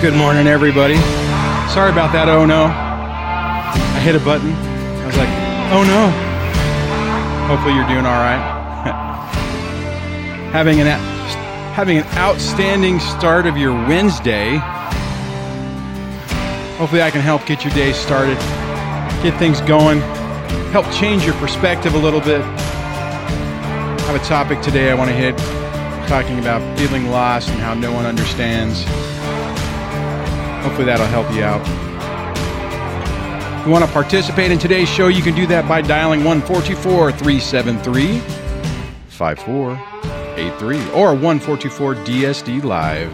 Good morning, everybody. Sorry about that, oh no. I hit a button. I was like, oh no. Hopefully you're doing all right. Having an outstanding start of your Wednesday. Hopefully I can help get your day started, get things going, help change your perspective a little bit. I have a topic today I want to hit, talking about feeling lost and how no one understands. Hopefully that'll help you out. If you want to participate in today's show, you can do that by dialing 1-424-373-5483 or 1-424-DSD Live.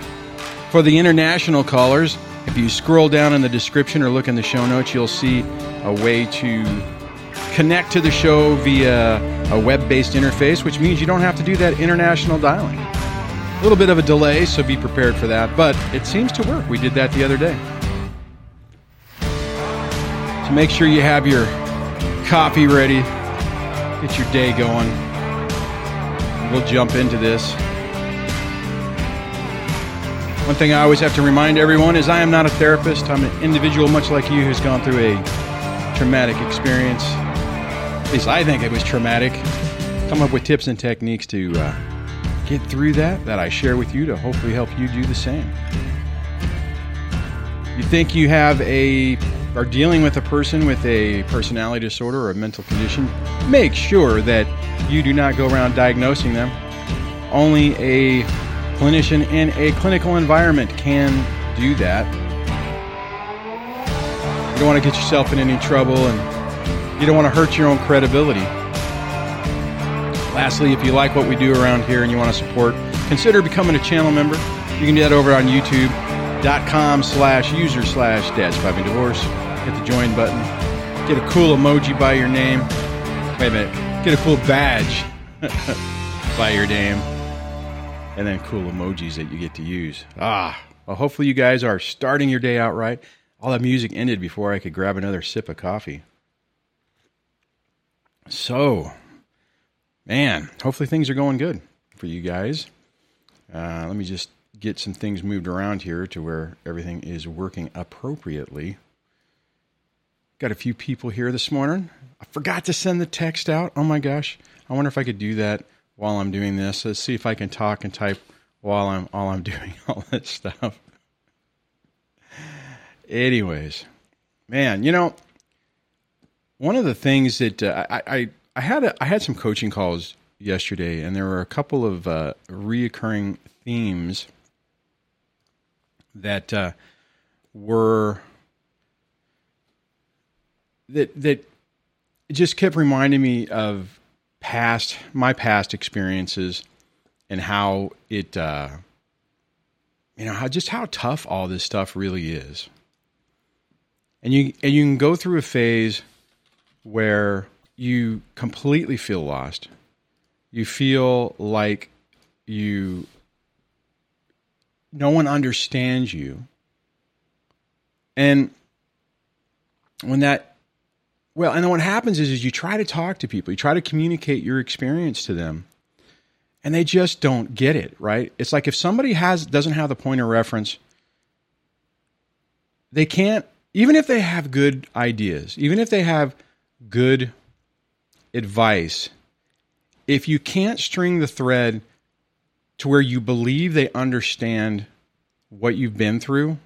For the international callers, if you scroll down in the description or look in the show notes, you'll see a way to connect to the show via a web-based interface, which means you don't have to do that international dialing. A little bit of a delay, so be prepared for that, but it seems to work. We did that the other day. So make sure you have your coffee ready, get your day going. We'll jump into this. One thing I always have to remind everyone is I am not a therapist. I'm an individual much like you who's gone through a traumatic experience. At least I think it was traumatic. Come up with tips and techniques to get through that I share with you to hopefully help you do the same. You think you are dealing with a person with a personality disorder or a mental condition, make sure that you do not go around diagnosing them. Only a clinician in a clinical environment can do that. You don't want to get yourself in any trouble, and you don't want to hurt your own credibility. Lastly, if you like what we do around here and you want to support, consider becoming a channel member. You can do that over on youtube.com/user/dadsvibingdivorce. Hit the join button. Get a cool emoji by your name. Wait a minute. Get a cool badge by your name. And then cool emojis that you get to use. Well, hopefully you guys are starting your day out right. All that music ended before I could grab another sip of coffee. So, man, hopefully things are going good for you guys. Let me just get some things moved around here to where everything is working appropriately. Got a few people here this morning. I forgot to send the text out. Oh my gosh. I wonder if I could do that while I'm doing this. Let's see if I can talk and type while I'm doing all this stuff. Anyways, man, you know, one of the things that I had some coaching calls yesterday, and there were a couple of reoccurring themes that were that just kept reminding me of my past experiences and how it how tough all this stuff really is. And you can go through a phase where you completely feel lost. You feel like no one understands you. And then what happens is you try to talk to people, you try to communicate your experience to them, and they just don't get it, right? It's like if somebody doesn't have the point of reference, they can't. Even if they have good ideas, even if they have good advice, if you can't string the thread to where you believe they understand what you've been through,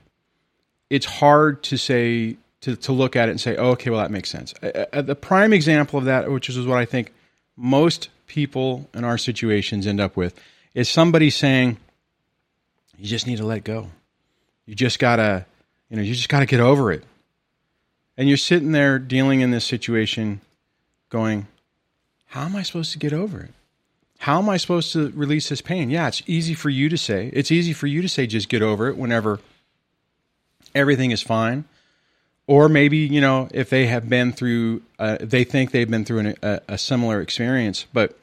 it's hard to say, to look at it and say, oh, okay, well, that makes sense. The prime example of that, which is what I think most people in our situations end up with, is somebody saying, you just need to let go. You just got to get over it. And you're sitting there dealing in this situation going, how am I supposed to get over it? How am I supposed to release this pain? Yeah, it's easy for you to say. It's easy for you to say, just get over it whenever everything is fine. Or maybe, if they have been through, they think they've been through a similar experience. But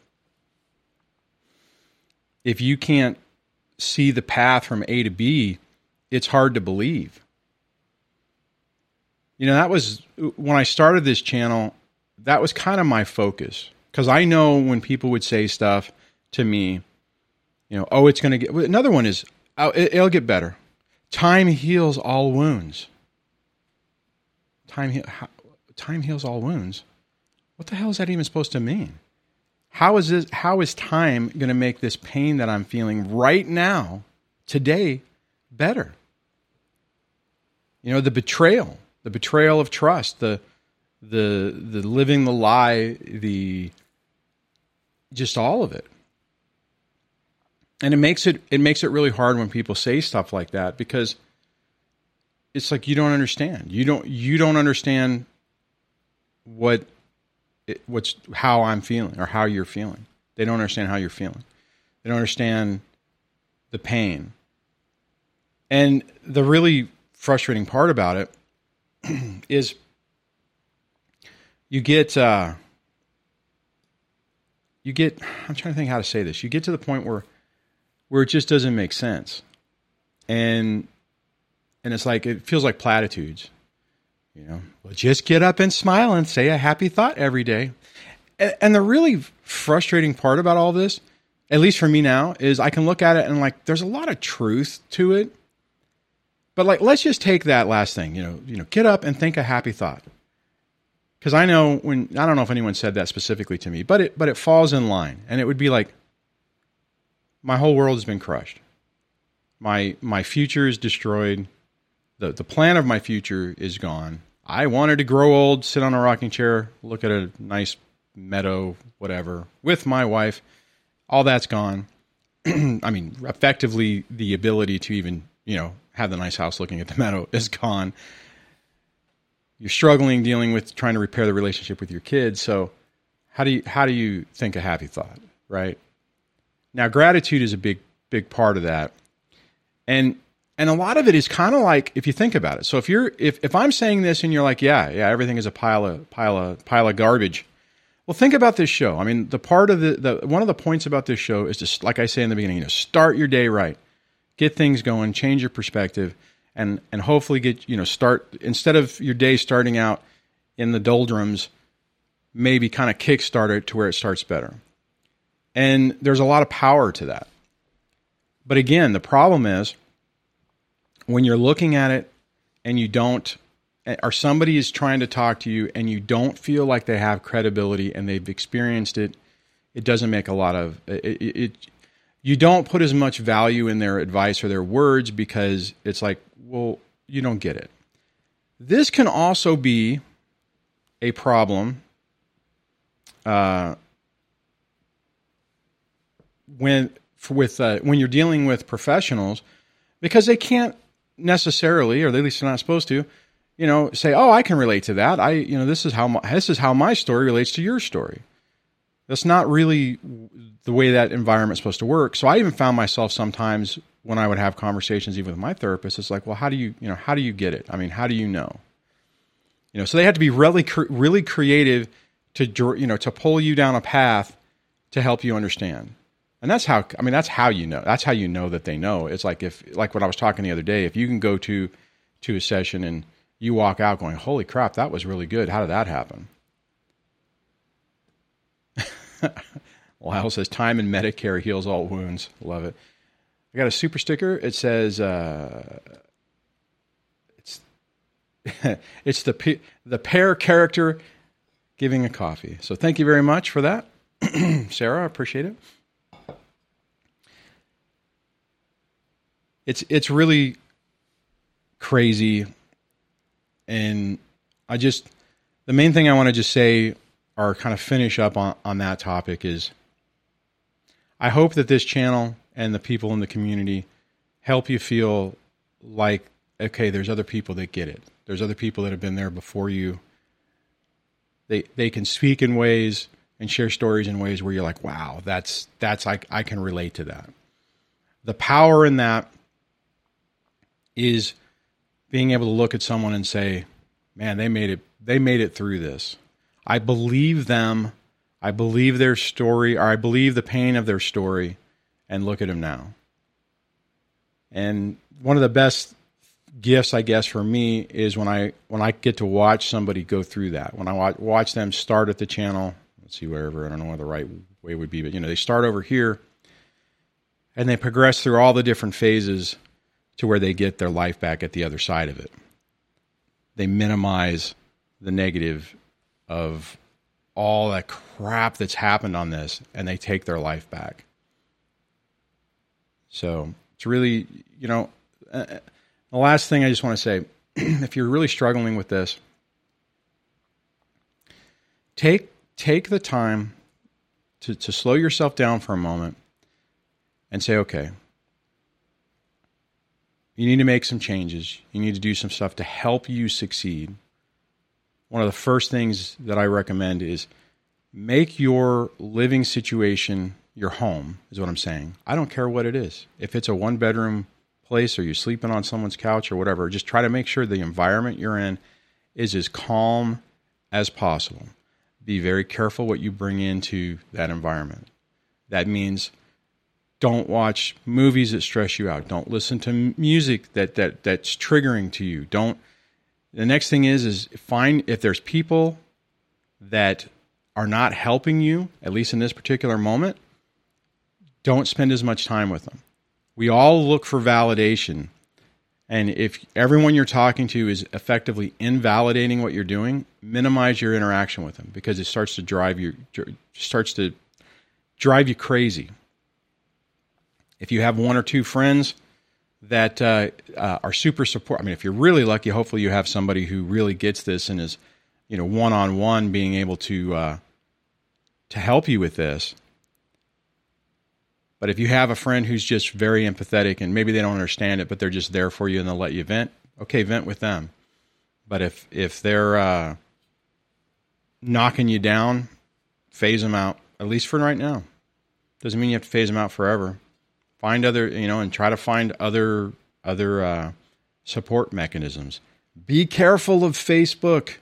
if you can't see the path from A to B, it's hard to believe. That was when I started this channel, that was kind of my focus, because I know when people would say stuff to me, oh, it's going to get, another one is, it'll get better. Time heals all wounds. Time heals all wounds. What the hell is that even supposed to mean? How is time going to make this pain that I'm feeling right now, today, better? You know, the betrayal of trust, the living the lie, the just all of it. And it makes it really hard when people say stuff like that, because it's like, you don't understand. You don't understand how I'm feeling or how you're feeling. They don't understand how you're feeling. They don't understand the pain. And the really frustrating part about it is you get, I'm trying to think how to say this. You get to the point where it just doesn't make sense. And it's like, it feels like platitudes, you know, well, just get up and smile and say a happy thought every day. And the really frustrating part about all this, at least for me now, is I can look at it and like, there's a lot of truth to it. But like, let's just take that last thing, you know, get up and think a happy thought. Cause I know I don't know if anyone said that specifically to me, but it falls in line, and it would be like, my whole world has been crushed. My future is destroyed. The plan of my future is gone. I wanted to grow old, sit on a rocking chair, look at a nice meadow, whatever, with my wife. All that's gone. I mean, effectively, the ability to even, you know, have the nice house looking at the meadow is gone. You're struggling, dealing with trying to repair the relationship with your kids. So how do you think a happy thought, right? Now, gratitude is a big part of that. And a lot of it is kind of like, if you think about it. So if I'm saying this and you're like, yeah, everything is a pile of garbage. Well, think about this show. I mean, one of the points about this show is to, like I say in the beginning, you know, start your day right, get things going, change your perspective, and hopefully get, you know, start, instead of your day starting out in the doldrums, maybe kind of kickstart it to where it starts better. And there's a lot of power to that. But again, the problem is when you're looking at it and you don't, or somebody is trying to talk to you and you don't feel like they have credibility and they've experienced it, it doesn't make a lot of, you don't put as much value in their advice or their words, because it's like, well, you don't get it. This can also be a problem, when you're dealing with professionals, because they can't necessarily, or at least they're not supposed to, you know, say, "Oh, I can relate to that. This is how my story relates to your story." That's not really the way that environment's supposed to work. So I even found myself sometimes when I would have conversations, even with my therapist, it's like, "Well, how do you get it? I mean, how do you know?" You know, so they have to be really, really creative to pull you down a path to help you understand. And that's how you know that they know. It's like, like what I was talking the other day, if you can go to a session and you walk out going, "Holy crap, that was really good. How did that happen?" Lyle says, "Time and Medicare heals all wounds." Love it. I got a super sticker. It says, it's the pear character giving a coffee. So thank you very much for that, Sarah. I appreciate it. It's really crazy, and the main thing I want to just say, or kind of finish up on that topic, is I hope that this channel and the people in the community help you feel like, okay, there's other people that get it. There's other people that have been there before you. They can speak in ways and share stories in ways where you're like, wow, that's like, I can relate to that. The power in that is being able to look at someone and say, man, they made it through this. I believe them. I believe their story, or I believe the pain of their story, and look at them now. And one of the best gifts, I guess, for me is when I get to watch somebody go through that, when I watch them start at the channel, let's see, wherever, I don't know what the right way would be, but you know, they start over here and they progress through all the different phases to where they get their life back at the other side of it. They minimize the negative of all that crap that's happened on this, and they take their life back. So it's really, you know, the last thing I just want to say, if you're really struggling with this, take the time to slow yourself down for a moment and say, okay, you need to make some changes. You need to do some stuff to help you succeed. One of the first things that I recommend is make your living situation your home, is what I'm saying. I don't care what it is. If it's a one-bedroom place or you're sleeping on someone's couch or whatever, just try to make sure the environment you're in is as calm as possible. Be very careful what you bring into that environment. That means don't watch movies that stress you out. Don't listen to music that's triggering to you. Don't. The next thing is find if there's people that are not helping you, at least in this particular moment, don't spend as much time with them. We all look for validation. And if everyone you're talking to is effectively invalidating what you're doing, minimize your interaction with them, because it starts to drive you crazy. If you have one or two friends that are super support, I mean, if you're really lucky, hopefully you have somebody who really gets this and is, you know, one-on-one being able to help you with this. But if you have a friend who's just very empathetic and maybe they don't understand it, but they're just there for you and they'll let you vent, okay, vent with them. But if they're knocking you down, phase them out, at least for right now. Doesn't mean you have to phase them out forever. Find other, you know, and try to find other support mechanisms. Be careful of Facebook.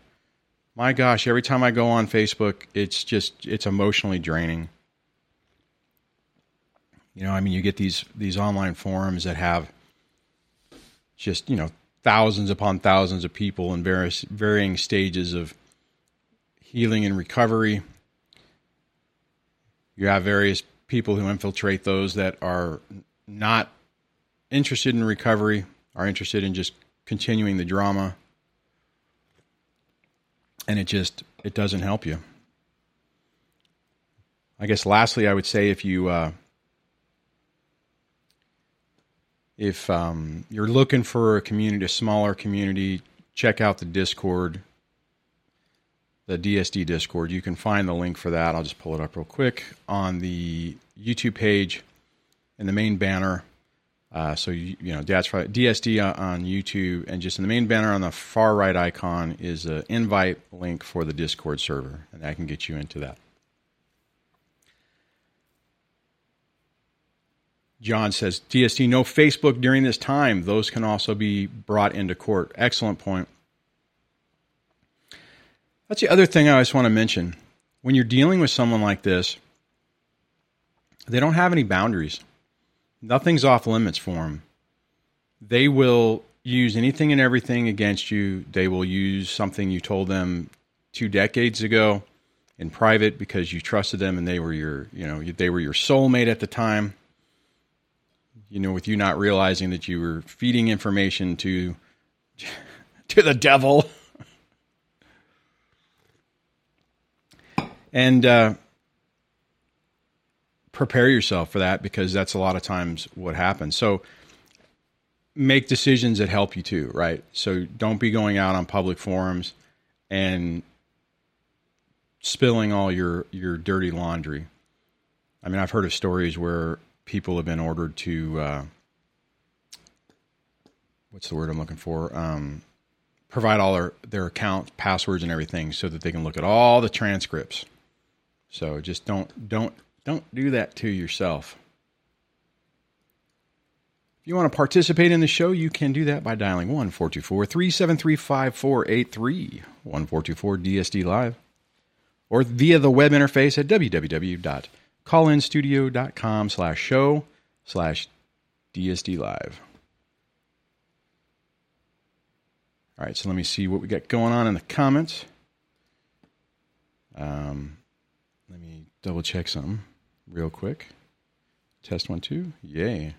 My gosh, every time I go on Facebook, it's emotionally draining. You know, I mean, you get these online forums that have just, you know, thousands upon thousands of people in varying stages of healing and recovery. You have various people who infiltrate those that are not interested in recovery, are interested in just continuing the drama. And it doesn't help you. I guess lastly, I would say if you're looking for a community, a smaller community, check out the Discord, the DSD Discord. You can find the link for that. I'll just pull it up real quick on the YouTube page in the main banner. So, you know, that's DSD on YouTube. And just in the main banner on the far right icon is an invite link for the Discord server. And I can get you into that. John says, DSD, no Facebook during this time. Those can also be brought into court. Excellent point. That's the other thing I just want to mention. When you're dealing with someone like this, they don't have any boundaries. Nothing's off limits for them. They will use anything and everything against you. They will use something you told them 2 decades ago in private because you trusted them and they were your, you know, they were your soulmate at the time. You know, with you not realizing that you were feeding information to the devil. And prepare yourself for that, because that's a lot of times what happens. So make decisions that help you too, right? So don't be going out on public forums and spilling all your dirty laundry. I mean, I've heard of stories where people have been ordered to, what's the word I'm looking for? Provide all their accounts, passwords and everything so that they can look at all the transcripts. So just don't do that to yourself. If you want to participate in the show, you can do that by dialing 1-424-373-5483, 1-424-DSD Live, or via the web interface at www.callinstudio.com/show/DSD Live. All right, so let me see what we got going on in the comments. Let me double check something real quick. Test 1, 2. Yay.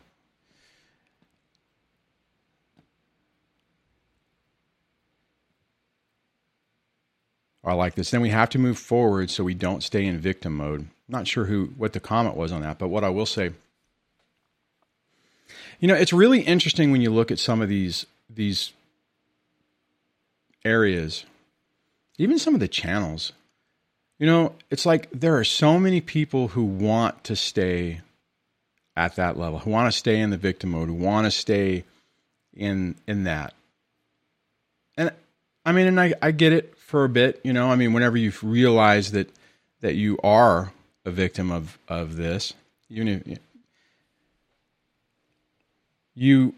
are like this, then we have to move forward so we don't stay in victim mode. I'm not sure what the comment was on that, but what I will say, you know, it's really interesting when you look at some of these areas, even some of the channels. You know, it's like there are so many people who want to stay at that level, who want to stay in the victim mode, who want to stay in that. And I mean, and I get it for a bit, you know, I mean, whenever you realize that you are a victim of this, even if you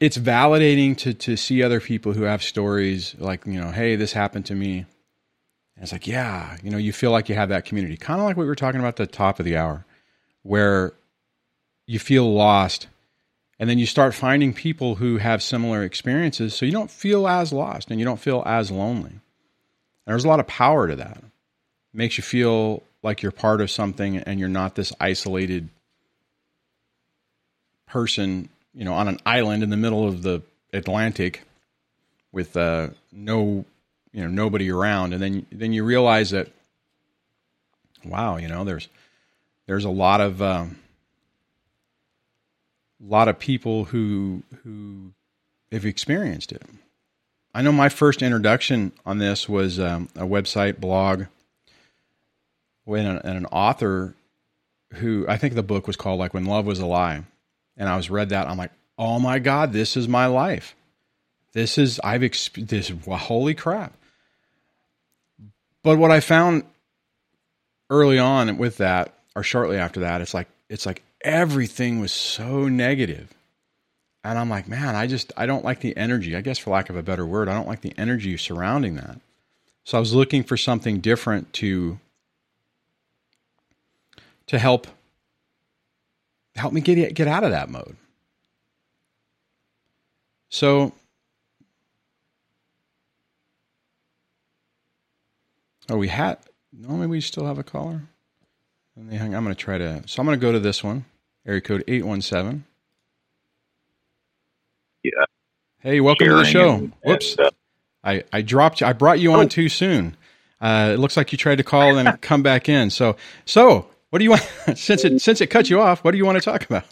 it's validating to see other people who have stories like, you know, hey, this happened to me. And it's like, yeah, you know, you feel like you have that community. Kind of like what we were talking about at the top of the hour, where you feel lost and then you start finding people who have similar experiences. So you don't feel as lost and you don't feel as lonely. And there's a lot of power to that. It makes you feel like you're part of something and you're not this isolated person, you know, on an island in the middle of the Atlantic with nobody around. And then you realize that, wow, you know, there's a lot of people who have experienced it. I know my first introduction on this was a website blog when an author who, I think the book was called like When Love Was a Lie. And I was read that. I'm like, oh my God, this is my life. Holy crap. But what I found early on with that, or shortly after that, it's like everything was so negative. And I'm like, man, I don't like the energy, I guess for lack of a better word, I don't like the energy surrounding that. So I was looking for something different to help me get out of that mode. So maybe we still have a caller. And they hang. I'm going to go to this one. Area code 817. Yeah. Hey, welcome to the show. Whoops. I dropped you. I brought you on too soon. It looks like you tried to call and come back in. So what do you want? Since it cut you off, what do you want to talk about?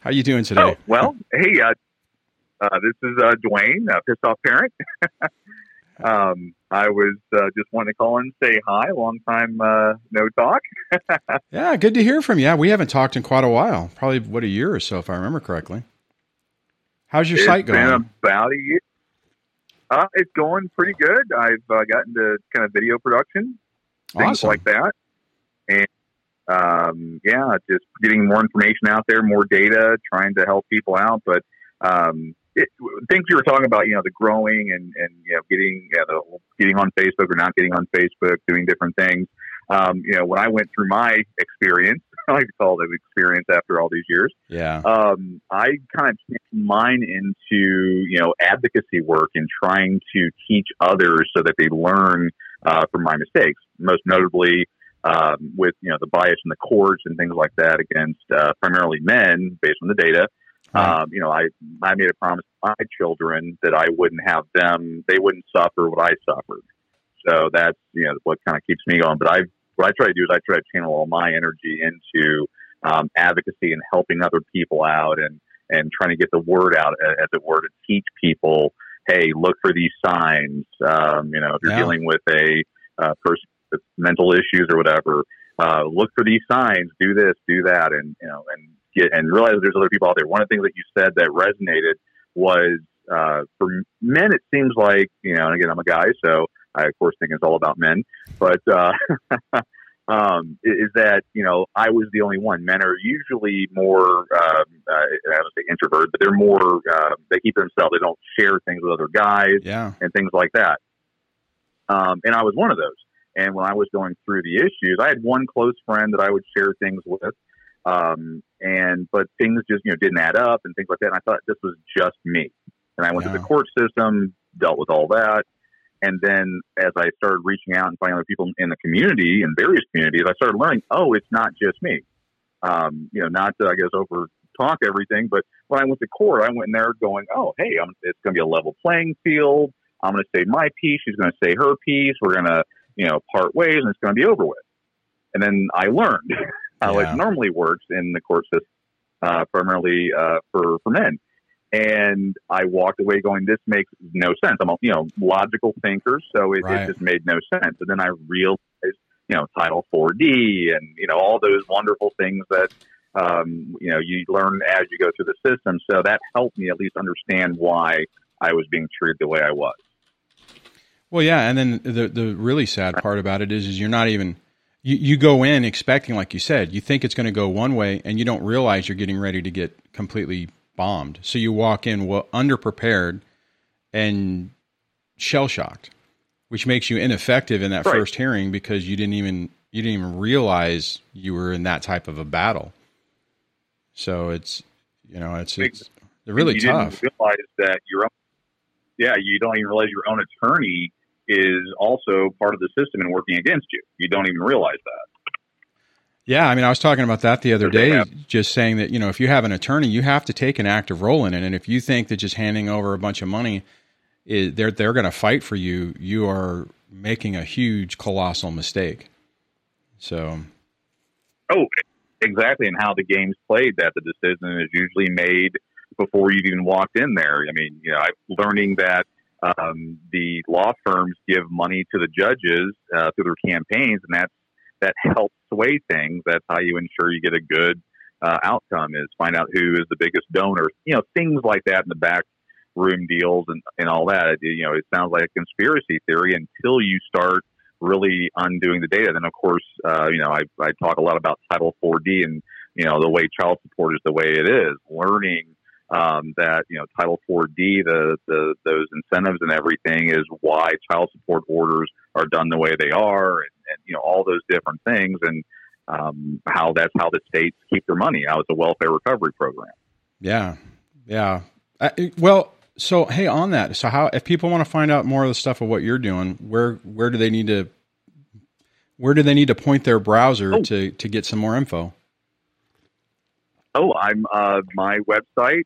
How are you doing today? Oh, well, hey, this is Dwayne, Pissed Off Parent. I was just wanting to call and say hi. Long time no talk. Yeah, good to hear from you. We haven't talked in quite a while. Probably, a year or so, if I remember correctly. How's your site going? It's been about a year. It's going pretty good. I've gotten to kind of video production, things like that. And just getting more information out there, more data, trying to help people out. But things you were talking about, you know, the growing and you know, getting on Facebook or not getting on Facebook, doing different things. You know, when I went through my experience, I like to call it experience after all these years. Yeah. I kind of changed mine into, you know, advocacy work and trying to teach others so that they learn from my mistakes. Most notably, with, you know, the bias in the courts and things like that against primarily men based on the data. You know, I made a promise to my children that I wouldn't have them, they wouldn't suffer what I suffered. So that's, you know, what kind of keeps me going. But what I try to do is I try to channel all my energy into advocacy and helping other people out and trying to get the word out, as it were, to teach people, hey, look for these signs. You know, if you're dealing with a person with mental issues or whatever, look for these signs, do this, do that. And, you know, and realize there's other people out there. One of the things that you said that resonated was, for men, it seems like, you know, and again, I'm a guy, so I of course think it's all about men, but, is that, you know, I was the only one. Men are usually more, I don't say introvert, but they're more, they keep themselves, they don't share things with other guys and things like that. And I was one of those. And when I was going through the issues, I had one close friend that I would share things with. But things just, you know, didn't add up and things like that. And I thought this was just me. And I went to the court system, dealt with all that. And then as I started reaching out and finding other people in the community, in various communities, I started learning, oh, it's not just me. You know, not to, I guess, over talk everything, but when I went to court, I went in there going, oh, hey, it's going to be a level playing field. I'm going to say my piece. She's going to say her piece. We're going to, part ways, and it's going to be over with. And then I learned how it normally works in the court system, primarily for men. And I walked away going, this makes no sense. I'm a logical thinker, so it just made no sense. And then I realized, Title IV-D and, all those wonderful things that, you learn as you go through the system. So that helped me at least understand why I was being treated the way I was. Well, yeah. And then the really sad part about it is you're not even, you go in expecting, like you said, you think it's going to go one way and you don't realize you're getting ready to get completely bombed. So you walk in underprepared and shell-shocked, which makes you ineffective in that first hearing because you didn't even realize you were in that type of a battle. So it's really tough. You didn't realize that you don't even realize your own attorney is also part of the system and working against you. You don't even realize that. Yeah. I mean, I was talking about that the other day, just saying that, if you have an attorney, you have to take an active role in it. And if you think that just handing over a bunch of money they're going to fight for you, you are making a huge, colossal mistake. So. Oh, exactly. And how the game's played, that the decision is usually made before you've even walked in there. I mean, I'm learning that the law firms give money to the judges through their campaigns, and that helps sway things. That's how you ensure you get a good outcome, is find out who is the biggest donor, things like that in the back room deals and all that. It sounds like a conspiracy theory until you start really undoing the data. Then, of course, I talk a lot about Title IV-D and, the way child support is the way it is. Learning that, Title IV-D, those incentives and everything is why child support orders are done the way they are and all those different things and how the states keep their money. How it's a welfare recovery program. Yeah. Yeah. So, hey, on that, so how, if people want to find out more of the stuff of what you're doing, where do they need to point their browser to get some more info? Oh, I'm, my website,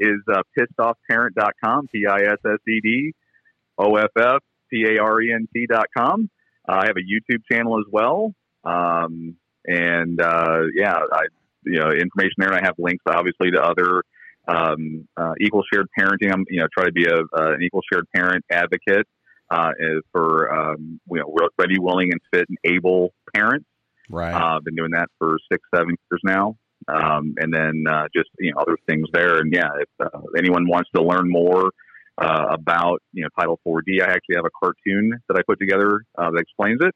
is, pissedoffparent.com, pissedoffparent.com. I have a YouTube channel as well. Information there, and I have links obviously to other, equal shared parenting. I'm, try to be an equal shared parent advocate, for, ready, willing, and fit and able parents. Right. I've been doing that for 6-7 years now. And then, just, other things there. And yeah, if anyone wants to learn more, about, Title IV-D, I actually have a cartoon that I put together, that explains it.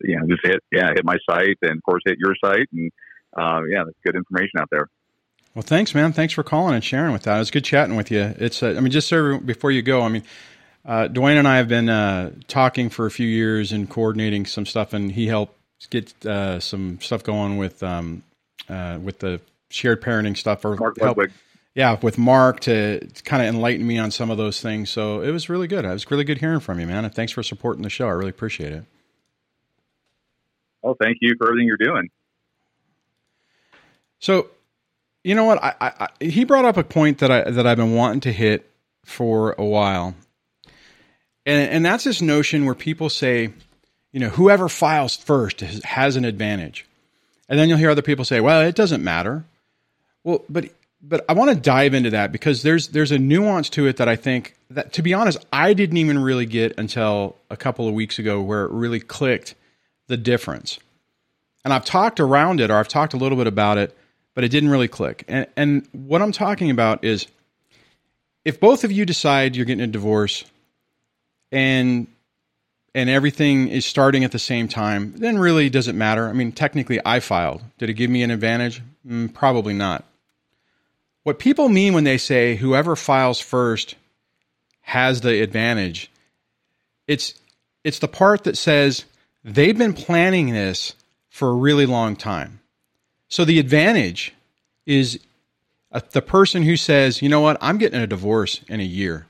Just hit my site and of course hit your site and, that's good information out there. Well, thanks, man. Thanks for calling and sharing with that. It was good chatting with you. It's, just so before you go, Dwayne and I have been talking for a few years and coordinating some stuff, and he helped get some stuff going with the shared parenting stuff. Or with Mark to kind of enlighten me on some of those things. So it was really good. It was really good hearing from you, man. And thanks for supporting the show. I really appreciate it. Well, thank you for everything you're doing. So, you know what? He brought up a point that I've been wanting to hit for a while. And that's this notion where people say, whoever files first has an advantage. And then you'll hear other people say, well, it doesn't matter. Well, but I want to dive into that because there's a nuance to it that I think that, to be honest, I didn't even really get until a couple of weeks ago where it really clicked the difference. And I've talked around it, or I've talked a little bit about it, but it didn't really click. And what I'm talking about is if both of you decide you're getting a divorce and everything is starting at the same time, then really doesn't matter. I mean, technically I filed. Did it give me an advantage? Probably not. What people mean when they say whoever files first has the advantage, it's the part that says they've been planning this for a really long time. So the advantage is the person who says, you know what, I'm getting a divorce in a year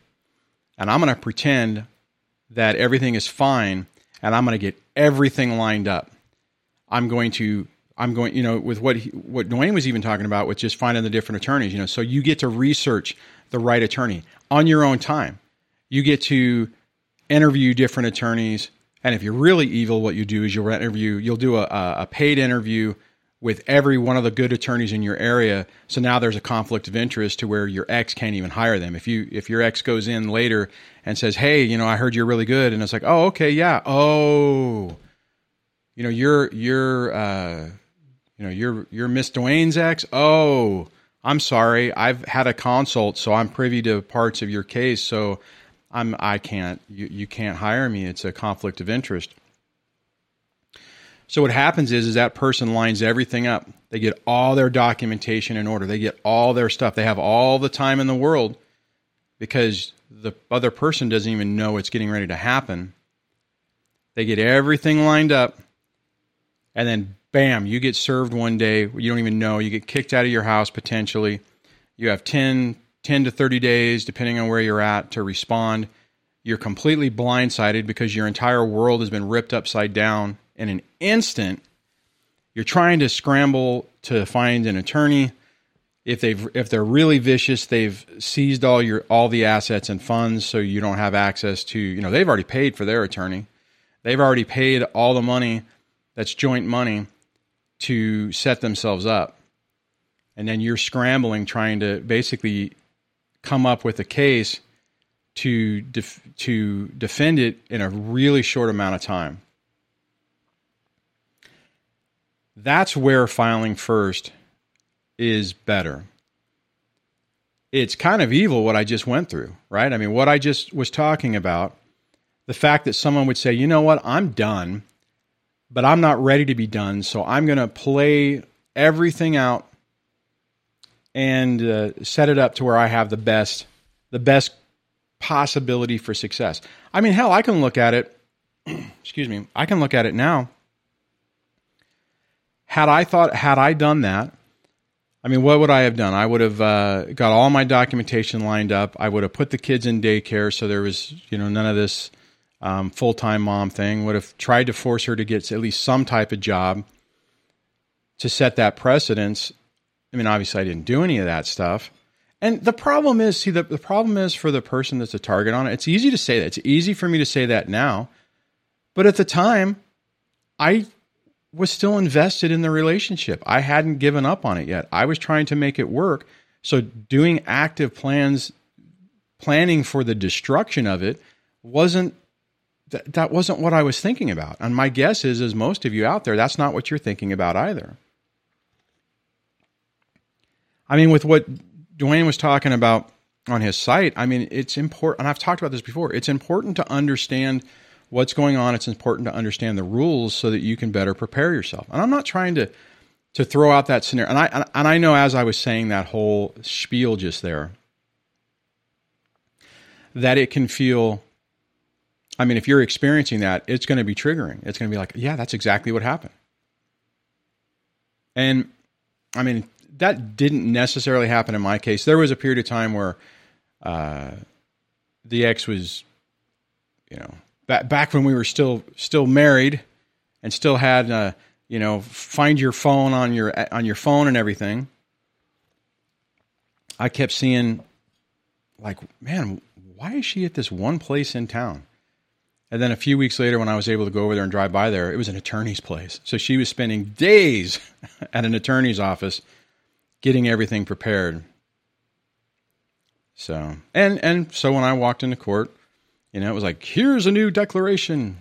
and I'm going to pretend that everything is fine and I'm going to get everything lined up. I'm going to I'm going, you know, with what Dwayne was even talking about with just finding the different attorneys, you know, so you get to research the right attorney on your own time. You get to interview different attorneys. And if you're really evil, what you do is you'll do a paid interview with every one of the good attorneys in your area. So now there's a conflict of interest to where your ex can't even hire them. If your ex goes in later and says, "Hey, you know, I heard you're really good." And it's like, "Oh, okay. Yeah. Oh, you know, you're Miss Dwayne's ex. Oh, I'm sorry. I've had a consult, so I'm privy to parts of your case. So you can't hire me. It's a conflict of interest." So what happens is that person lines everything up. They get all their documentation in order. They get all their stuff. They have all the time in the world because the other person doesn't even know it's getting ready to happen. They get everything lined up, and then bam, you get served one day. You don't even know. You get kicked out of your house potentially. You have 10 to 30 days, depending on where you're at, to respond. You're completely blindsided because your entire world has been ripped upside down. In an instant, you're trying to scramble to find an attorney. If they're really vicious, they've seized all the assets and funds, so you don't have access to, you know, they've already paid for their attorney. They've already paid all the money that's joint money to set themselves up. And then you're scrambling, trying to basically come up with a case to defend it in a really short amount of time. That's where filing first is better. It's kind of evil what I just went through, right? I mean, what I just was talking about, the fact that someone would say, you know what, I'm done, but I'm not ready to be done, so I'm going to play everything out and set it up to where I have the best possibility for success. I mean, hell, I can look at it, excuse me, I can look at it now. Had I done that, I mean, what would I have done? I would have got all my documentation lined up. I would have put the kids in daycare, so there was, you know, none of this full-time mom thing. Would have tried to force her to get at least some type of job to set that precedence. I mean, obviously, I didn't do any of that stuff. And the problem is, the problem is for the person that's a target on it. It's easy to say that. It's easy for me to say that now, but at the time, I was still invested in the relationship. I hadn't given up on it yet. I was trying to make it work. So doing active planning for the destruction of it wasn't what I was thinking about. And my guess is, as most of you out there, that's not what you're thinking about either. I mean, with what Dwayne was talking about on his site, I mean, it's important, and I've talked about this before, it's important to understand what's going on. It's important to understand the rules so that you can better prepare yourself. And I'm not trying to throw out that scenario. And I know, as I was saying that whole spiel just there, that it can feel, I mean, if you're experiencing that, it's going to be triggering. It's going to be like, yeah, that's exactly what happened. And I mean, that didn't necessarily happen in my case. There was a period of time where the ex was, you know, back when we were still married and still had, you know, find your phone on your phone and everything. I kept seeing, like, man, why is she at this one place in town? And then a few weeks later, when I was able to go over there and drive by there, it was an attorney's place. So she was spending days at an attorney's office getting everything prepared. So, and so when I walked into court, you know, it was like, here's a new declaration.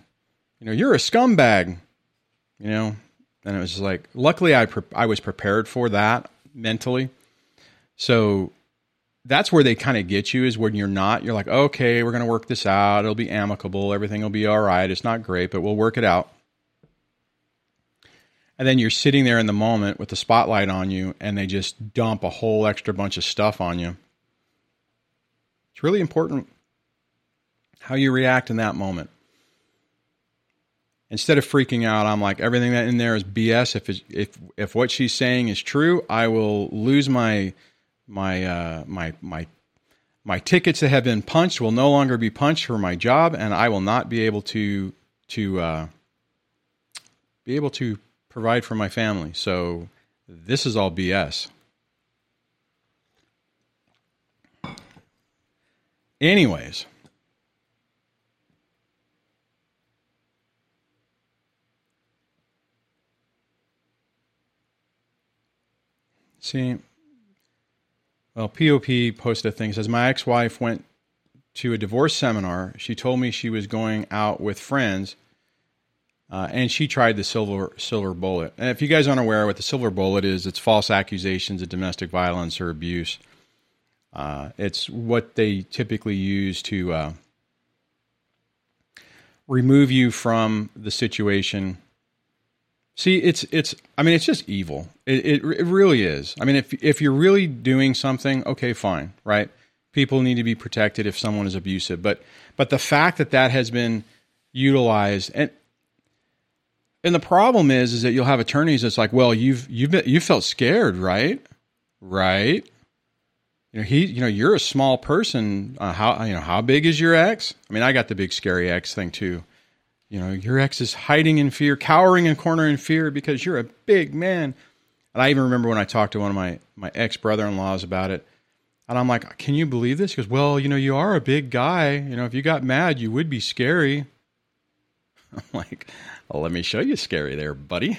You know, you're a scumbag. You know, and it was like, luckily I was prepared for that mentally. So that's where they kind of get you, is when you're not. You're like, okay, we're going to work this out. It'll be amicable. Everything will be all right. It's not great, but we'll work it out. And then you're sitting there in the moment with the spotlight on you, and they just dump a whole extra bunch of stuff on you. It's really important how you react in that moment. Instead of freaking out, I'm like, everything that in there is BS. If what she's saying is true, I will lose my tickets that have been punched will no longer be punched for my job, and I will not be able to provide for my family. So this is all BS. Anyways. See, well, POP posted a thing. It says, my ex-wife went to a divorce seminar. She told me she was going out with friends, and she tried the silver bullet. And if you guys aren't aware what the silver bullet is, it's false accusations of domestic violence or abuse. It's what they typically use to remove you from the situation. See, it's just evil. It really is. I mean, if you're really doing something, okay, fine, right? People need to be protected if someone is abusive. But the fact that has been utilized, and the problem is that you'll have attorneys that's like, well, you felt scared, right? Right. You know, you're a small person. How big is your ex? I mean, I got the big scary ex thing too. You know, your ex is hiding in fear, cowering in a corner in fear because you're a big man. And I even remember when I talked to one of my ex-brother-in-laws about it. And I'm like, can you believe this? He goes, well, you know, you are a big guy. You know, if you got mad, you would be scary. I'm like, well, let me show you scary there, buddy.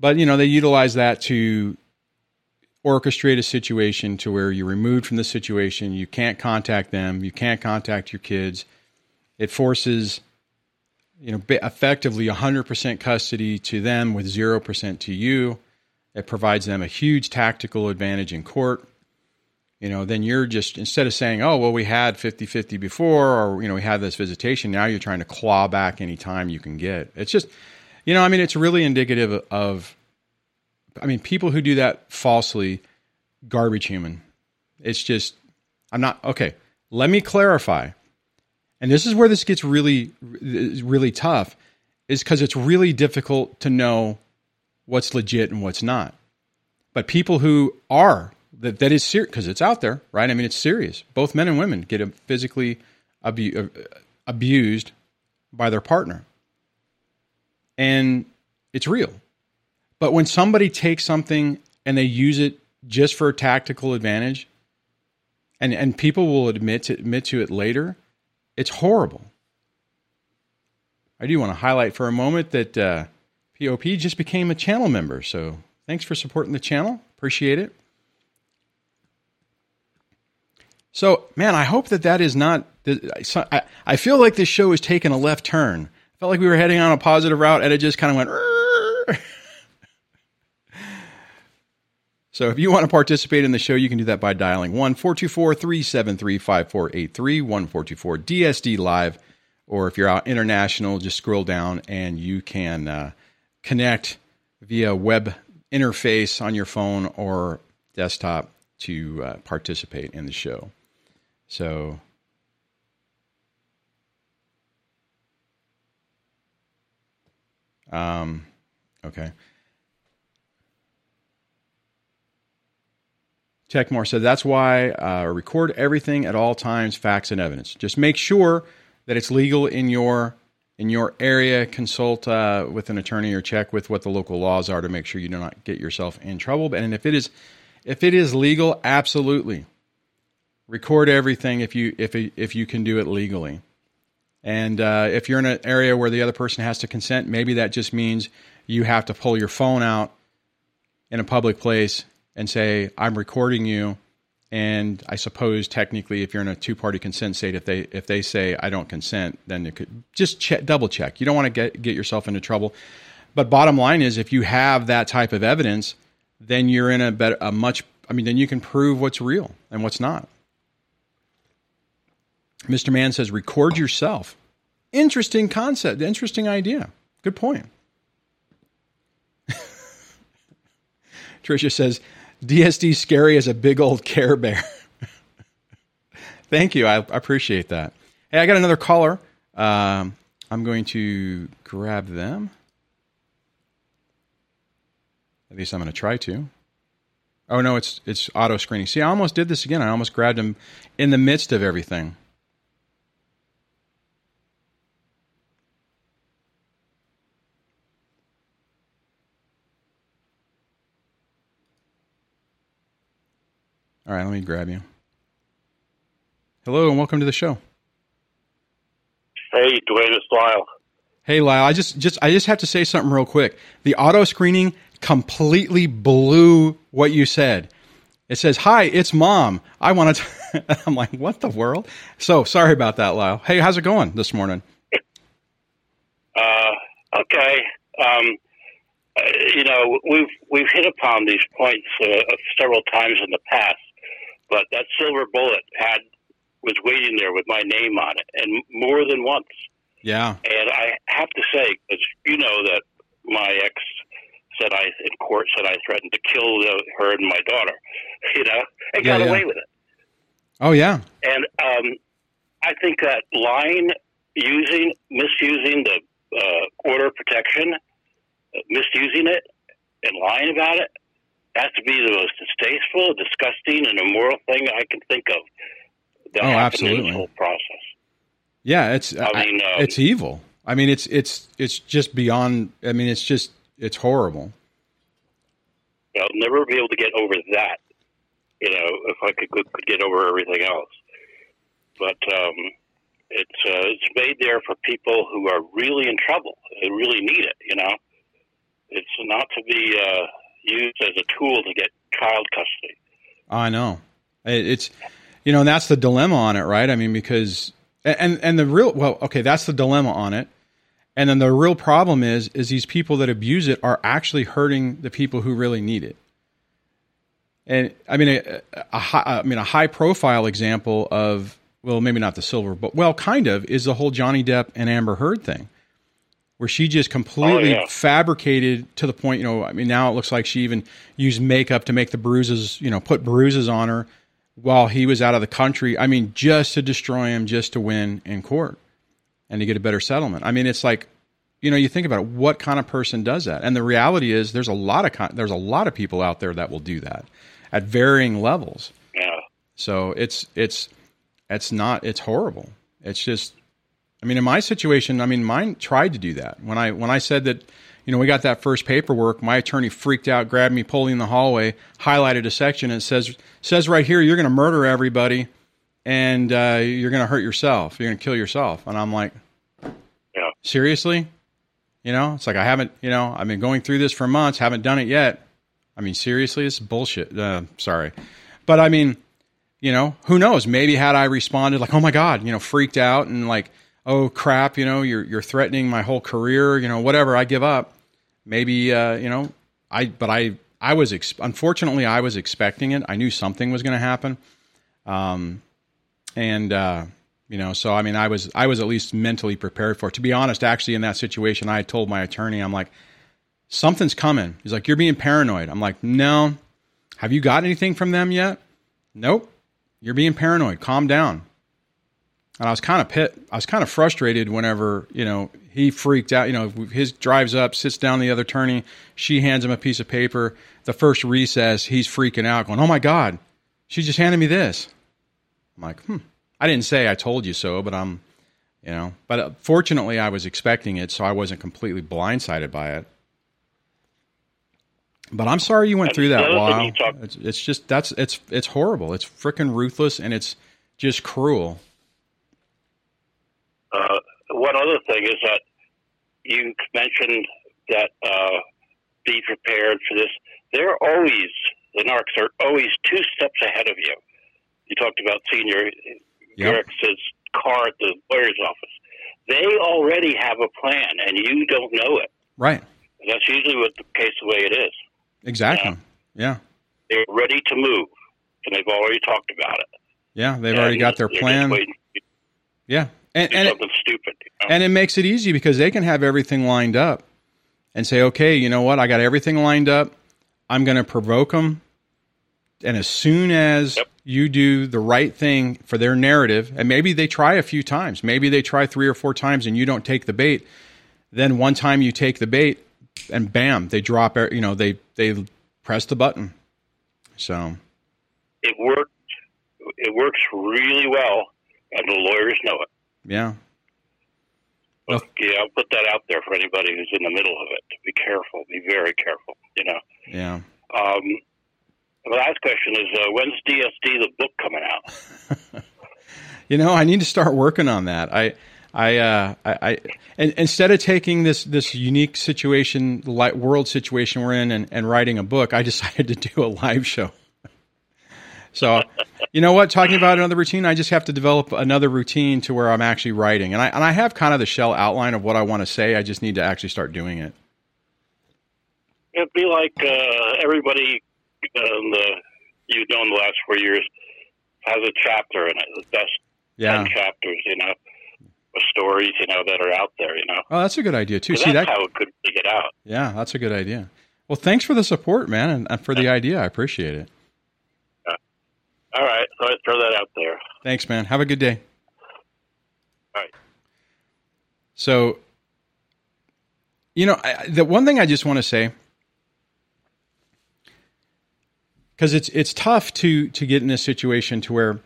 But, you know, they utilize that to orchestrate a situation to where you're removed from the situation. You can't contact them. You can't contact your kids. It forces, you know, effectively 100% custody to them with 0% to you. It provides them a huge tactical advantage in court. You know, then you're just, instead of saying, oh, well, we had 50-50 before, or, you know, we had this visitation. Now you're trying to claw back any time you can get. It's just, you know, I mean, it's really indicative of, I mean, people who do that falsely, garbage human. It's just, okay, let me clarify. And this is where this gets really, really tough, is because it's really difficult to know what's legit and what's not. But people who are, that is serious, because it's out there, right? I mean, it's serious. Both men and women get physically abused by their partner. And it's real. But when somebody takes something and they use it just for a tactical advantage, and people will admit to it later, it's horrible. I do want to highlight for a moment that POP just became a channel member. So thanks for supporting the channel. Appreciate it. So, man, I hope that is not... I feel like this show is taking a left turn. I felt like we were heading on a positive route, and it just kind of went... So if you want to participate in the show, you can do that by dialing 1-424-373-5483, 1-424-DSD live, or if you're out international, just scroll down and you can connect via web interface on your phone or desktop to participate in the show. So... okay. Techmore said, that's why record everything at all times, facts and evidence. Just make sure that it's legal in your area. Consult with an attorney or check with what the local laws are to make sure you do not get yourself in trouble. And if it is legal, absolutely record everything if you can do it legally. And if you're in an area where the other person has to consent, maybe that just means you have to pull your phone out in a public place and say, I'm recording you. And I suppose technically, if you're in a two-party consent state, if they say I don't consent, then it could just double check. You don't want to get yourself into trouble. But bottom line is, if you have that type of evidence, then you're in then you can prove what's real and what's not. Mr. Mann says, record yourself. Interesting concept. Interesting idea. Good point. Tricia says, DSD scary as a big old Care Bear. Thank you. I appreciate that. Hey, I got another caller. I'm going to grab them. At least I'm going to try to. Oh, no, it's auto screening. See, I almost did this again. I almost grabbed him in the midst of everything. All right, let me grab you. Hello, and welcome to the show. Hey, Dwayne, it's Lyle. Hey, Lyle, I just have to say something real quick. The auto screening completely blew what you said. It says, "Hi, it's Mom. I want to." I'm like, "What the world?" So sorry about that, Lyle. Hey, how's it going this morning? Okay. You know, we've hit upon these points several times in the past, but that silver bullet was waiting there with my name on it, and more than once. Yeah. And I have to say, because you know that my ex said in court said I threatened to kill her and my daughter, you know, and got away with it. Oh, yeah. And I think that misusing the order of protection, misusing it and lying about it, has to be the most distasteful, disgusting, and immoral thing I can think of. That absolutely. In this whole process. Yeah, it's evil. I mean, it's just beyond. I mean, it's horrible. I'll never be able to get over that. You know, if I could get over everything else, but it's made there for people who are really in trouble. They really need it. You know, it's not to be used as a tool to get child custody. I know. It's. You know, and that's the dilemma on it, right? I mean, because that's the dilemma on it. And then the real problem is these people that abuse it are actually hurting the people who really need it. And I mean, a high profile example of, well, maybe not the silver, but well, kind of is the whole Johnny Depp and Amber Heard thing, where she just completely fabricated to the point, you know, I mean, now it looks like she even used makeup to make the bruises, you know, put bruises on her while he was out of the country. I mean, just to destroy him, just to win in court and to get a better settlement. I mean, it's like, you know, you think about it, what kind of person does that? And the reality is there's a lot of people out there that will do that at varying levels. Yeah. So it's horrible. It's just, I mean, in my situation, I mean, mine tried to do that. When I said that, you know, we got that first paperwork, my attorney freaked out, grabbed me, pulled me in the hallway, highlighted a section, and says right here, you're going to murder everybody, and you're going to hurt yourself. You're going to kill yourself. And I'm like, yeah. Seriously? You know, it's like I haven't, you know, I've been going through this for months, haven't done it yet. I mean, seriously, it's bullshit. Sorry. But I mean, you know, who knows? Maybe had I responded like, oh, my God, you know, freaked out and like, oh, crap, you know, you're threatening my whole career, you know, whatever, I give up. Maybe, you know, unfortunately I was expecting it. I knew something was going to happen. You know, so, I mean, I was at least mentally prepared for it. To be honest, actually in that situation, I had told my attorney, I'm like, something's coming. He's like, you're being paranoid. I'm like, no, have you got anything from them yet? Nope. You're being paranoid. Calm down. And I was kind of frustrated whenever, you know, he freaked out, you know, his drives up, sits down the other attorney, she hands him a piece of paper. The first recess, he's freaking out going, oh my God, she just handed me this. I'm like, I didn't say I told you so, but I'm, you know, but fortunately I was expecting it. So I wasn't completely blindsided by it, but I'm sorry you went through that, Lyle. It's just, it's horrible. It's freaking ruthless and it's just cruel. One other thing is that you mentioned that be prepared for this. The narcs are always two steps ahead of you. You talked about Senior Garrick's car at the lawyer's office. They already have a plan, and you don't know it. Right. And that's usually the way it is. Exactly. Yeah. They're ready to move, and they've already talked about it. Yeah, they've already got their plan. Yeah. And something stupid. You know? And it makes it easy because they can have everything lined up and say, okay, you know what? I got everything lined up. I'm going to provoke them. And as soon as you do the right thing for their narrative, and maybe they try a few times, maybe they try 3 or 4 times and you don't take the bait. Then one time you take the bait and bam, they drop, you know, they press the button. So it works really well. And the lawyers know it. Yeah. Well, yeah, I'll put that out there for anybody who's in the middle of it. Be careful. Be very careful, you know. Yeah. The last question is, when's DSD, the book, coming out? You know, I need to start working on that. I instead of taking this unique situation, world situation we're in, and writing a book, I decided to do a live show. So, you know what? Talking about another routine, I just have to develop another routine to where I'm actually writing, and I have kind of the shell outline of what I want to say. I just need to actually start doing it. It'd be like everybody you've known the last 4 years has a chapter in it. That's 10 chapters, you know, of stories, you know, that are out there, you know. Oh, that's a good idea too. See, that's how it could get out. Yeah, that's a good idea. Well, thanks for the support, man, and for the idea. I appreciate it. All right, so I throw that out there. Thanks, man. Have a good day. All right. So, you know, the one thing I just want to say, because it's tough to get in this situation to where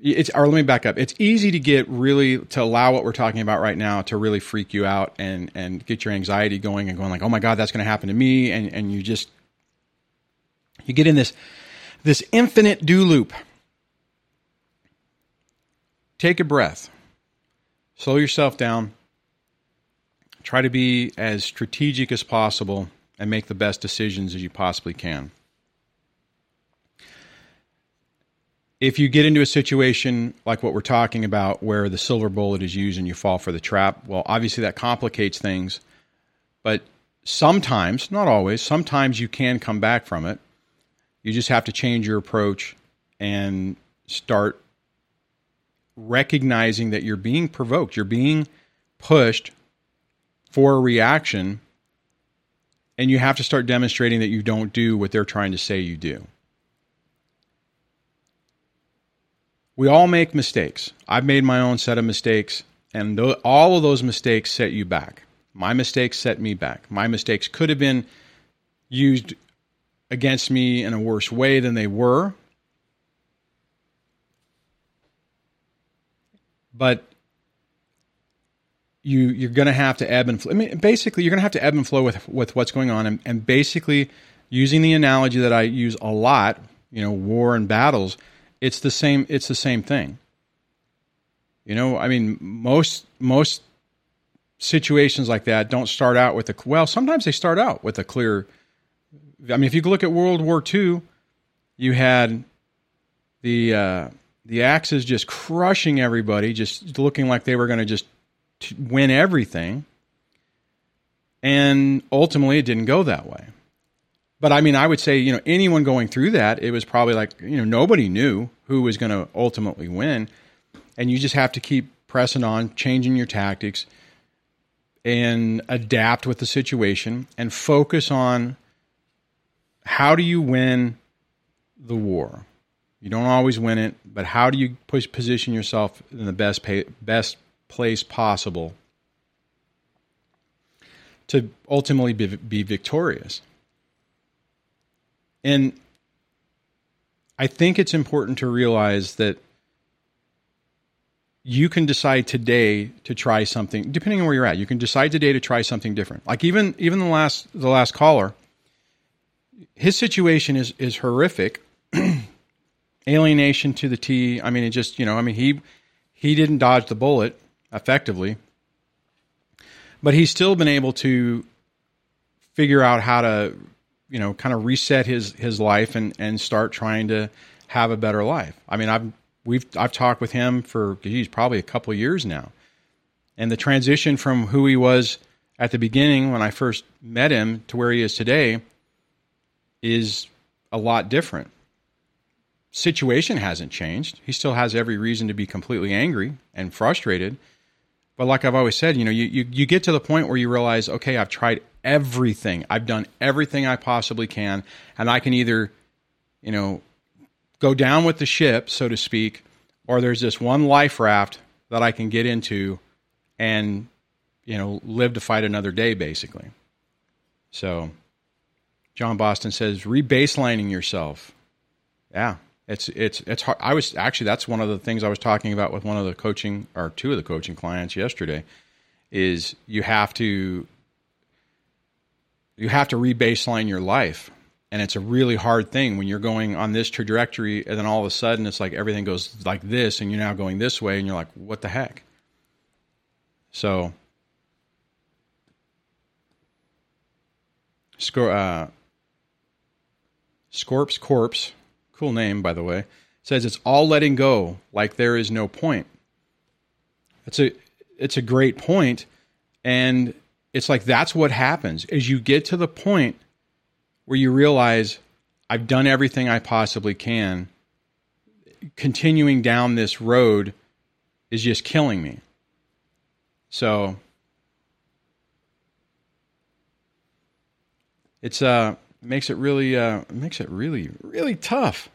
it's. Or let me back up. It's easy to get really to allow what we're talking about right now to really freak you out and get your anxiety going and going like, oh my God, that's going to happen to me, and you just get in this infinite do loop. Take a breath. Slow yourself down. Try to be as strategic as possible and make the best decisions as you possibly can. If you get into a situation like what we're talking about where the silver bullet is used and you fall for the trap, well, obviously that complicates things. But sometimes, not always, sometimes you can come back from it. You just have to change your approach and start recognizing that you're being provoked. You're being pushed for a reaction, and you have to start demonstrating that you don't do what they're trying to say you do. We all make mistakes. I've made my own set of mistakes, and all of those mistakes set you back. My mistakes set me back. My mistakes could have been used against me in a worse way than they were. But you're going to have to ebb and flow. I mean, basically, you're going to have to ebb and flow with what's going on. And basically, using the analogy that I use a lot, you know, war and battles, it's the same thing. You know, I mean, most situations like that don't start out with sometimes they start out with a clear. I mean, if you look at World War II, you had the Axis just crushing everybody, just looking like they were going to just win everything. And ultimately, it didn't go that way. But I mean, I would say, you know, anyone going through that, it was probably like, you know, nobody knew who was going to ultimately win. And you just have to keep pressing on, changing your tactics, and adapt with the situation and focus on how do you win the war? You don't always win it, but how do you position yourself in the best place possible to ultimately be victorious? And I think it's important to realize that you can decide today to try something, depending on where you're at. You can decide today to try something different. Like even the last caller, his situation is horrific. Alienation to the T. I mean, it just, you know, I mean, he didn't dodge the bullet effectively, but he's still been able to figure out how to, you know, kind of reset his life and start trying to have a better life. I mean, I've talked with him for probably a couple of years now, and the transition from who he was at the beginning when I first met him to where he is today is a lot different. Situation hasn't changed. He still has every reason to be completely angry and frustrated. But like I've always said, you know, you get to the point where you realize, okay, I've tried everything. I've done everything I possibly can, and I can either, you know, go down with the ship, so to speak, or there's this one life raft that I can get into and, you know, live to fight another day, basically. So John Boston says, rebaselining yourself. Yeah, it's hard. I was actually, that's one of the things I was talking about with one of the coaching or two of the coaching clients yesterday is you have to rebaseline your life. And it's a really hard thing when you're going on this trajectory and then all of a sudden it's like everything goes like this and you're now going this way and you're like, what the heck? So Scorp's Corpse, cool name, by the way, says it's all letting go like there is no point. It's a great point. And it's like, that's what happens is you get to the point where you realize I've done everything I possibly can. Continuing down this road is just killing me. So it's makes it really tough.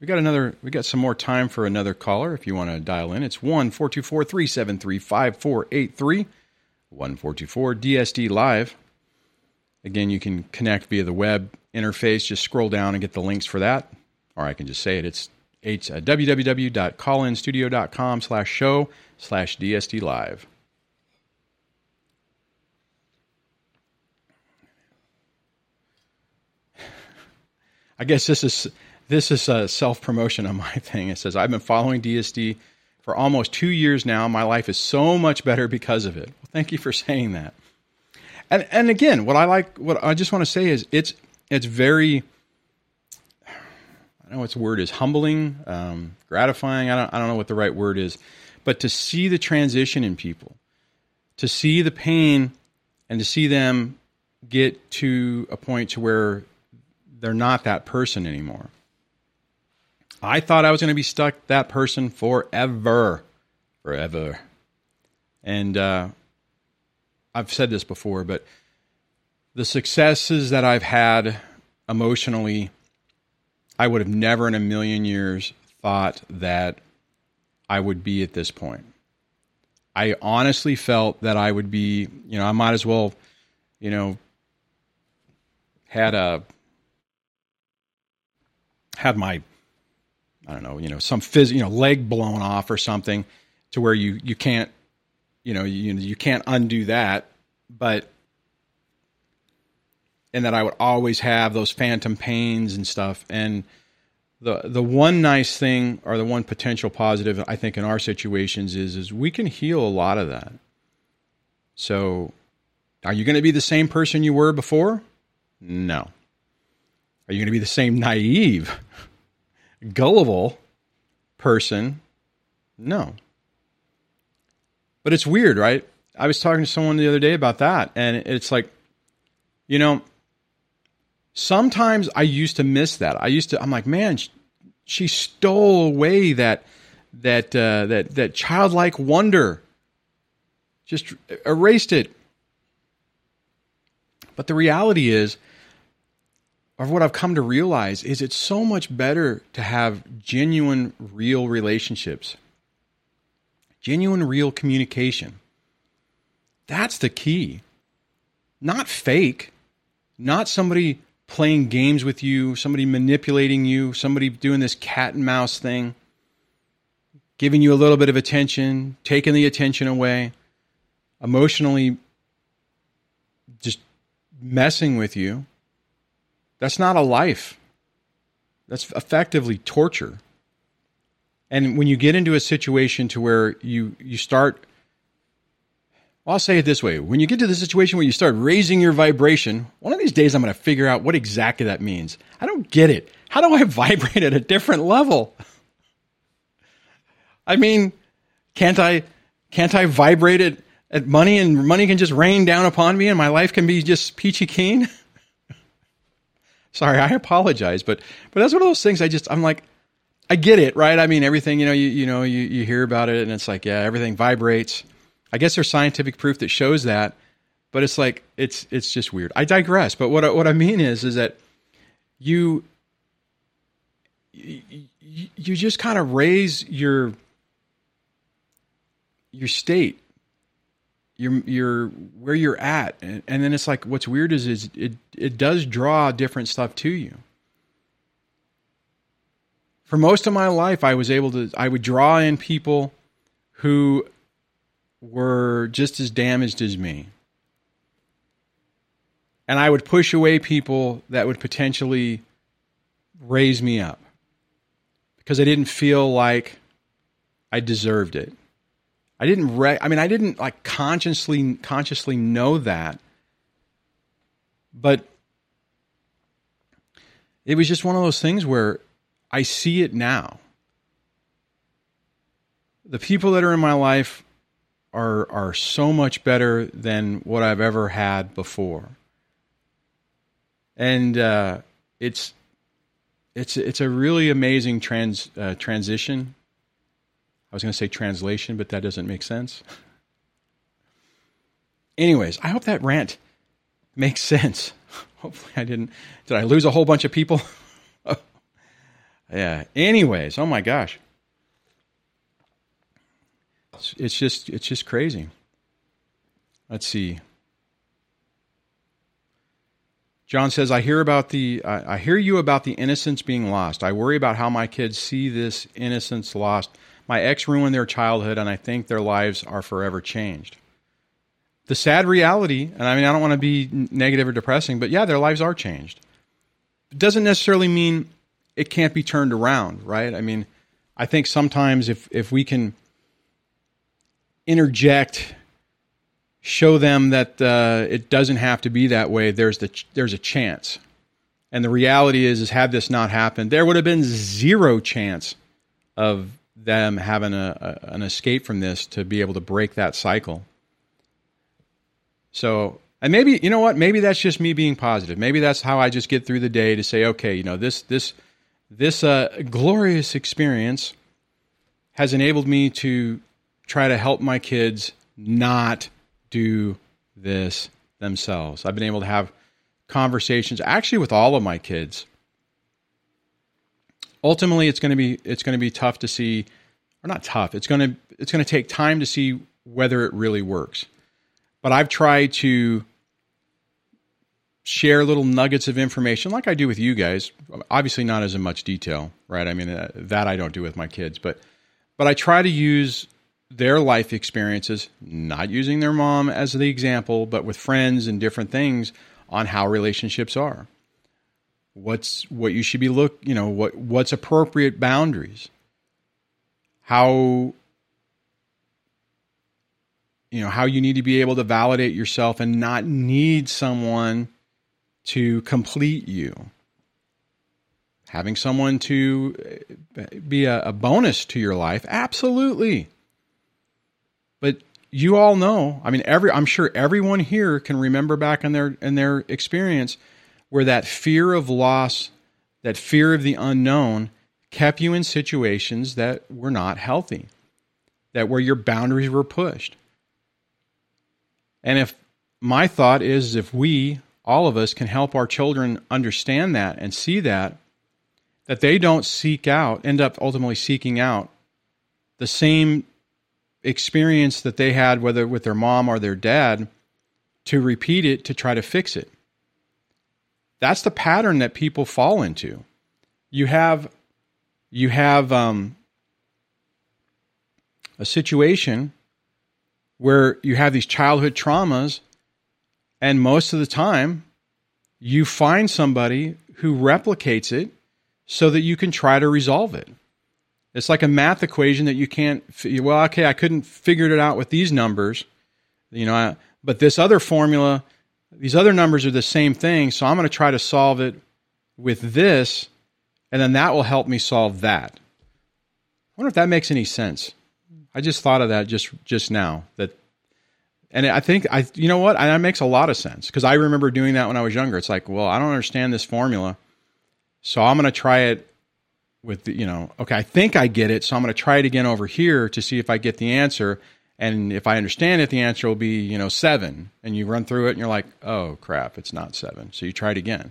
We got some more time for another caller if you want to dial in. It's 1-424-373-5483, 1-424-DSD live. Again, you can connect via the web interface. Just scroll down and get the links for that. Or I can just say it. It's www.callinstudio.com/show/DSD live. I guess this is a self-promotion on my thing. It says, I've been following DSD for almost 2 years now. My life is so much better because of it. Well, thank you for saying that. And again, what I just want to say is it's very, I don't know what the word is, humbling, gratifying. I don't know what the right word is, but to see the transition in people, to see the pain and to see them get to a point to where they're not that person anymore. I thought I was going to be stuck that person forever. And, I've said this before, but the successes that I've had emotionally, I would have never in a million years thought that I would be at this point. I honestly felt that I would be, I might as well, had leg blown off or something to where you can't, you can't undo that, and that I would always have those phantom pains and stuff. And the one nice thing, or the one potential positive, I think in our situations is we can heal a lot of that. So are you going to be the same person you were before? No. Are you going to be the same naive, gullible person? No. But it's weird, right? I was talking to someone the other day about that, and it's like, sometimes I used to miss that. I'm like, man, she stole away that childlike wonder, just erased it. But the reality is, of what I've come to realize, is it's so much better to have genuine, real relationships. Genuine, real communication. That's the key. Not fake. Not somebody playing games with you, somebody manipulating you, somebody doing this cat and mouse thing, giving you a little bit of attention, taking the attention away, emotionally just messing with you. That's not a life. That's effectively torture. And when you get into a situation to where you start, I'll say it this way. When you get to the situation where you start raising your vibration, one of these days I'm going to figure out what exactly that means. I don't get it. How do I vibrate at a different level? I mean, can't I vibrate at money, and money can just rain down upon me and my life can be just peachy keen? Sorry, I apologize, but that's one of those things I'm like, I get it, right? I mean, everything, you hear about it, and it's like, yeah, everything vibrates. I guess there's scientific proof that shows that, but it's like, it's just weird. I digress. But what I mean is that you just kind of raise your state, your where you're at, and then it's like, what's weird is it does draw different stuff to you. For most of my life, I would draw in people who were just as damaged as me. and I would push away people that would potentially raise me up because I didn't feel like I deserved it. I didn't, I didn't like consciously know that, but it was just one of those things where I see it now. The people that are in my life are so much better than what I've ever had before. And it's a really amazing transition. I was going to say translation, but that doesn't make sense. Anyways, I hope that rant makes sense. Hopefully I didn't. Did I lose a whole bunch of people? Yeah. Anyways, oh my gosh. It's just crazy. Let's see. John says, I hear you about the innocence being lost. I worry about how my kids see this innocence lost. My ex ruined their childhood, and I think their lives are forever changed. The sad reality, and I don't want to be negative or depressing, but yeah, their lives are changed. It doesn't necessarily mean it can't be turned around, right? I mean, I think sometimes if we can interject, show them that it doesn't have to be that way, there's a chance. And the reality is had this not happened, there would have been zero chance of them having an escape from this to be able to break that cycle. So, and maybe, you know what, maybe that's just me being positive. Maybe that's how I just get through the day to say, okay, you know, this glorious experience has enabled me to try to help my kids not do this themselves. I've been able to have conversations actually with all of my kids. Ultimately, it's going to be tough to see, or not tough. It's going to take time to see whether it really works. But I've tried to share little nuggets of information like I do with you guys, obviously not as in much detail, right? I mean, that I don't do with my kids, but I try to use their life experiences, not using their mom as the example, but with friends and different things on how relationships are. What you should be what's appropriate boundaries. How you need to be able to validate yourself and not need someone to complete you. Having someone to be a bonus to your life, absolutely. But you all know, I'm sure everyone here can remember back in their experience where that fear of loss, that fear of the unknown kept you in situations that were not healthy, that where your boundaries were pushed. And if my thought is if we, all of us, can help our children understand that and see that they don't end up ultimately seeking out the same experience that they had, whether with their mom or their dad, to repeat it, to try to fix it. That's the pattern that people fall into. You have a situation where you have these childhood traumas, and most of the time you find somebody who replicates it so that you can try to resolve it. It's like a math equation that you can't, I couldn't figure it out with these numbers, but this other formula, these other numbers are the same thing, so I'm going to try to solve it with this, and then that will help me solve that. I wonder if that makes any sense. I just thought of that just now. And I think, that makes a lot of sense, because I remember doing that when I was younger. It's like, well, I don't understand this formula, so I'm going to try it with I think I get it, so I'm going to try it again over here to see if I get the answer. And if I understand it, the answer will be, 7. And you run through it and you're like, oh crap, it's not 7. So you try it again.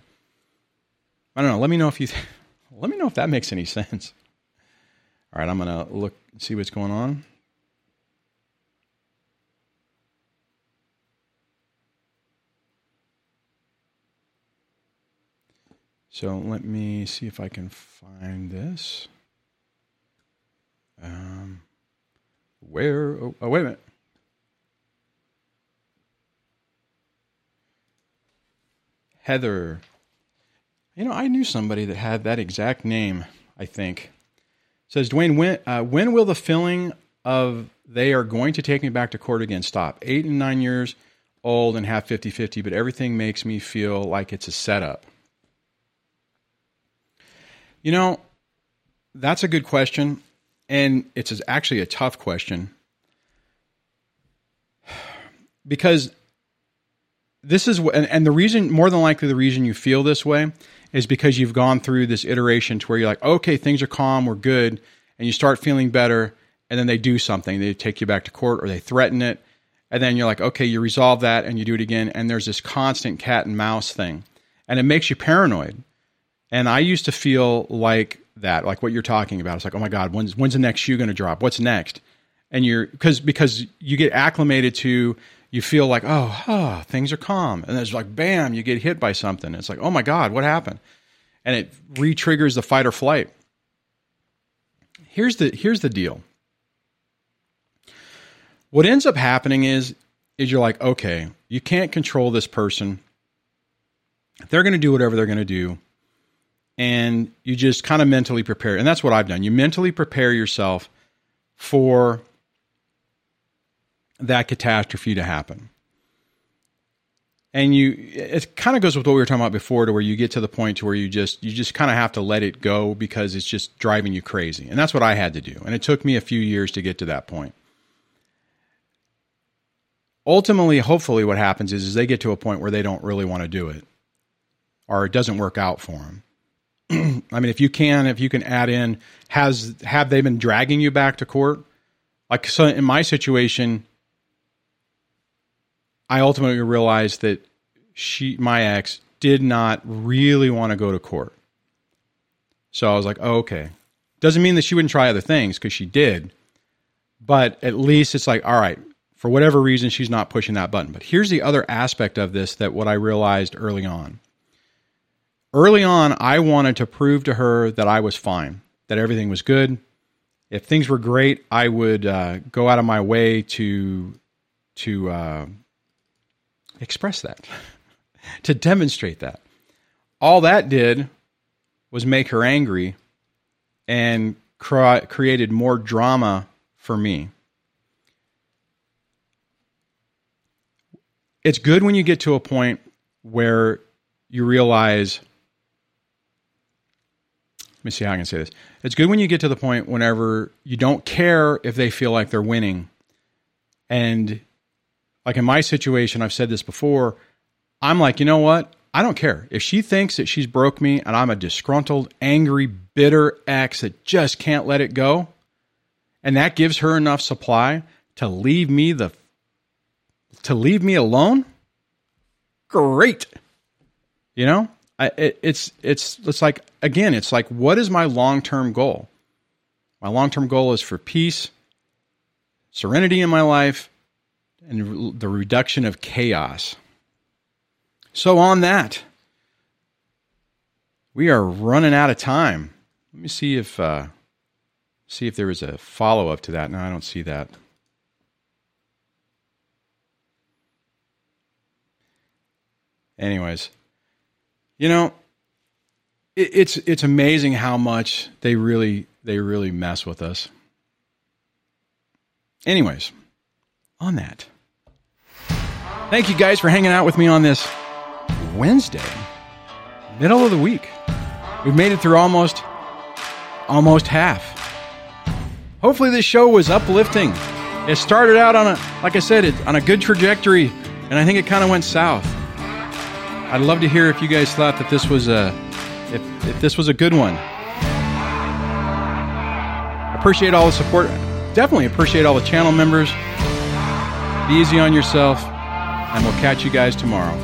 I don't know. Let me know if that makes any sense. All right, I'm going to look and see what's going on. So let me see if I can find this. Where? Oh, wait a minute. Heather. You know, I knew somebody that had that exact name, I think. It says, Dwayne, when will the feeling of they are going to take me back to court again stop? 8 and 9 years old and half 50-50, but everything makes me feel like it's a setup. You know, that's a good question, and it's actually a tough question because this is, and the reason, more than likely the reason you feel this way is because you've gone through this iteration to where you're like, okay, things are calm, we're good, and you start feeling better, and then they do something. They take you back to court or they threaten it, and then you're like, okay, you resolve that, and you do it again, and there's this constant cat and mouse thing, and it makes you paranoid. And I used to feel like that, like what you're talking about. It's like, oh my God, when's the next shoe going to drop? What's next? And you're, because you get acclimated to, you feel like, oh, things are calm. And then it's like, bam, you get hit by something. It's like, oh my God, what happened? And it re-triggers the fight or flight. Here's the deal. What ends up happening is you're like, okay, you can't control this person. They're going to do whatever they're going to do. And you just kind of mentally prepare. And that's what I've done. You mentally prepare yourself for that catastrophe to happen. And it kind of goes with what we were talking about before, to where you get to the point to where you just kind of have to let it go because it's just driving you crazy. And that's what I had to do. And it took me a few years to get to that point. Ultimately, hopefully what happens is they get to a point where they don't really want to do it, or it doesn't work out for them. I mean, if you can add in, have they been dragging you back to court? Like, so in my situation, I ultimately realized that my ex did not really want to go to court. So I was like, oh, okay. Doesn't mean that she wouldn't try other things, because she did, but at least it's like, all right, for whatever reason, she's not pushing that button. But here's the other aspect of this, that what I realized early on. Early on, I wanted to prove to her that I was fine, that everything was good. If things were great, I would go out of my way to express that, to demonstrate that. All that did was make her angry and created more drama for me. It's good when you get to a point where you realize... Let me see how I can say this. It's good when you get to the point whenever you don't care if they feel like they're winning. And like in my situation, I've said this before, I'm like, you know what? I don't care. If she thinks that she's broke me and I'm a disgruntled, angry, bitter ex that just can't let it go, and that gives her enough supply to leave me alone, great. You know? It's like, again, it's like, what is my long-term goal? My long-term goal is for peace, serenity in my life, and the reduction of chaos. So on that, we are running out of time. Let me see if there is a follow-up to that. No, I don't see that. Anyways. You know, it's amazing how much they really mess with us. Anyways, on that, thank you guys for hanging out with me on this Wednesday, middle of the week. We've made it through almost half. Hopefully this show was uplifting. It started out on a good trajectory, and I think it kind of went south. I'd love to hear if you guys thought that this was a good one. Appreciate all the support. Definitely appreciate all the channel members. Be easy on yourself, and we'll catch you guys tomorrow.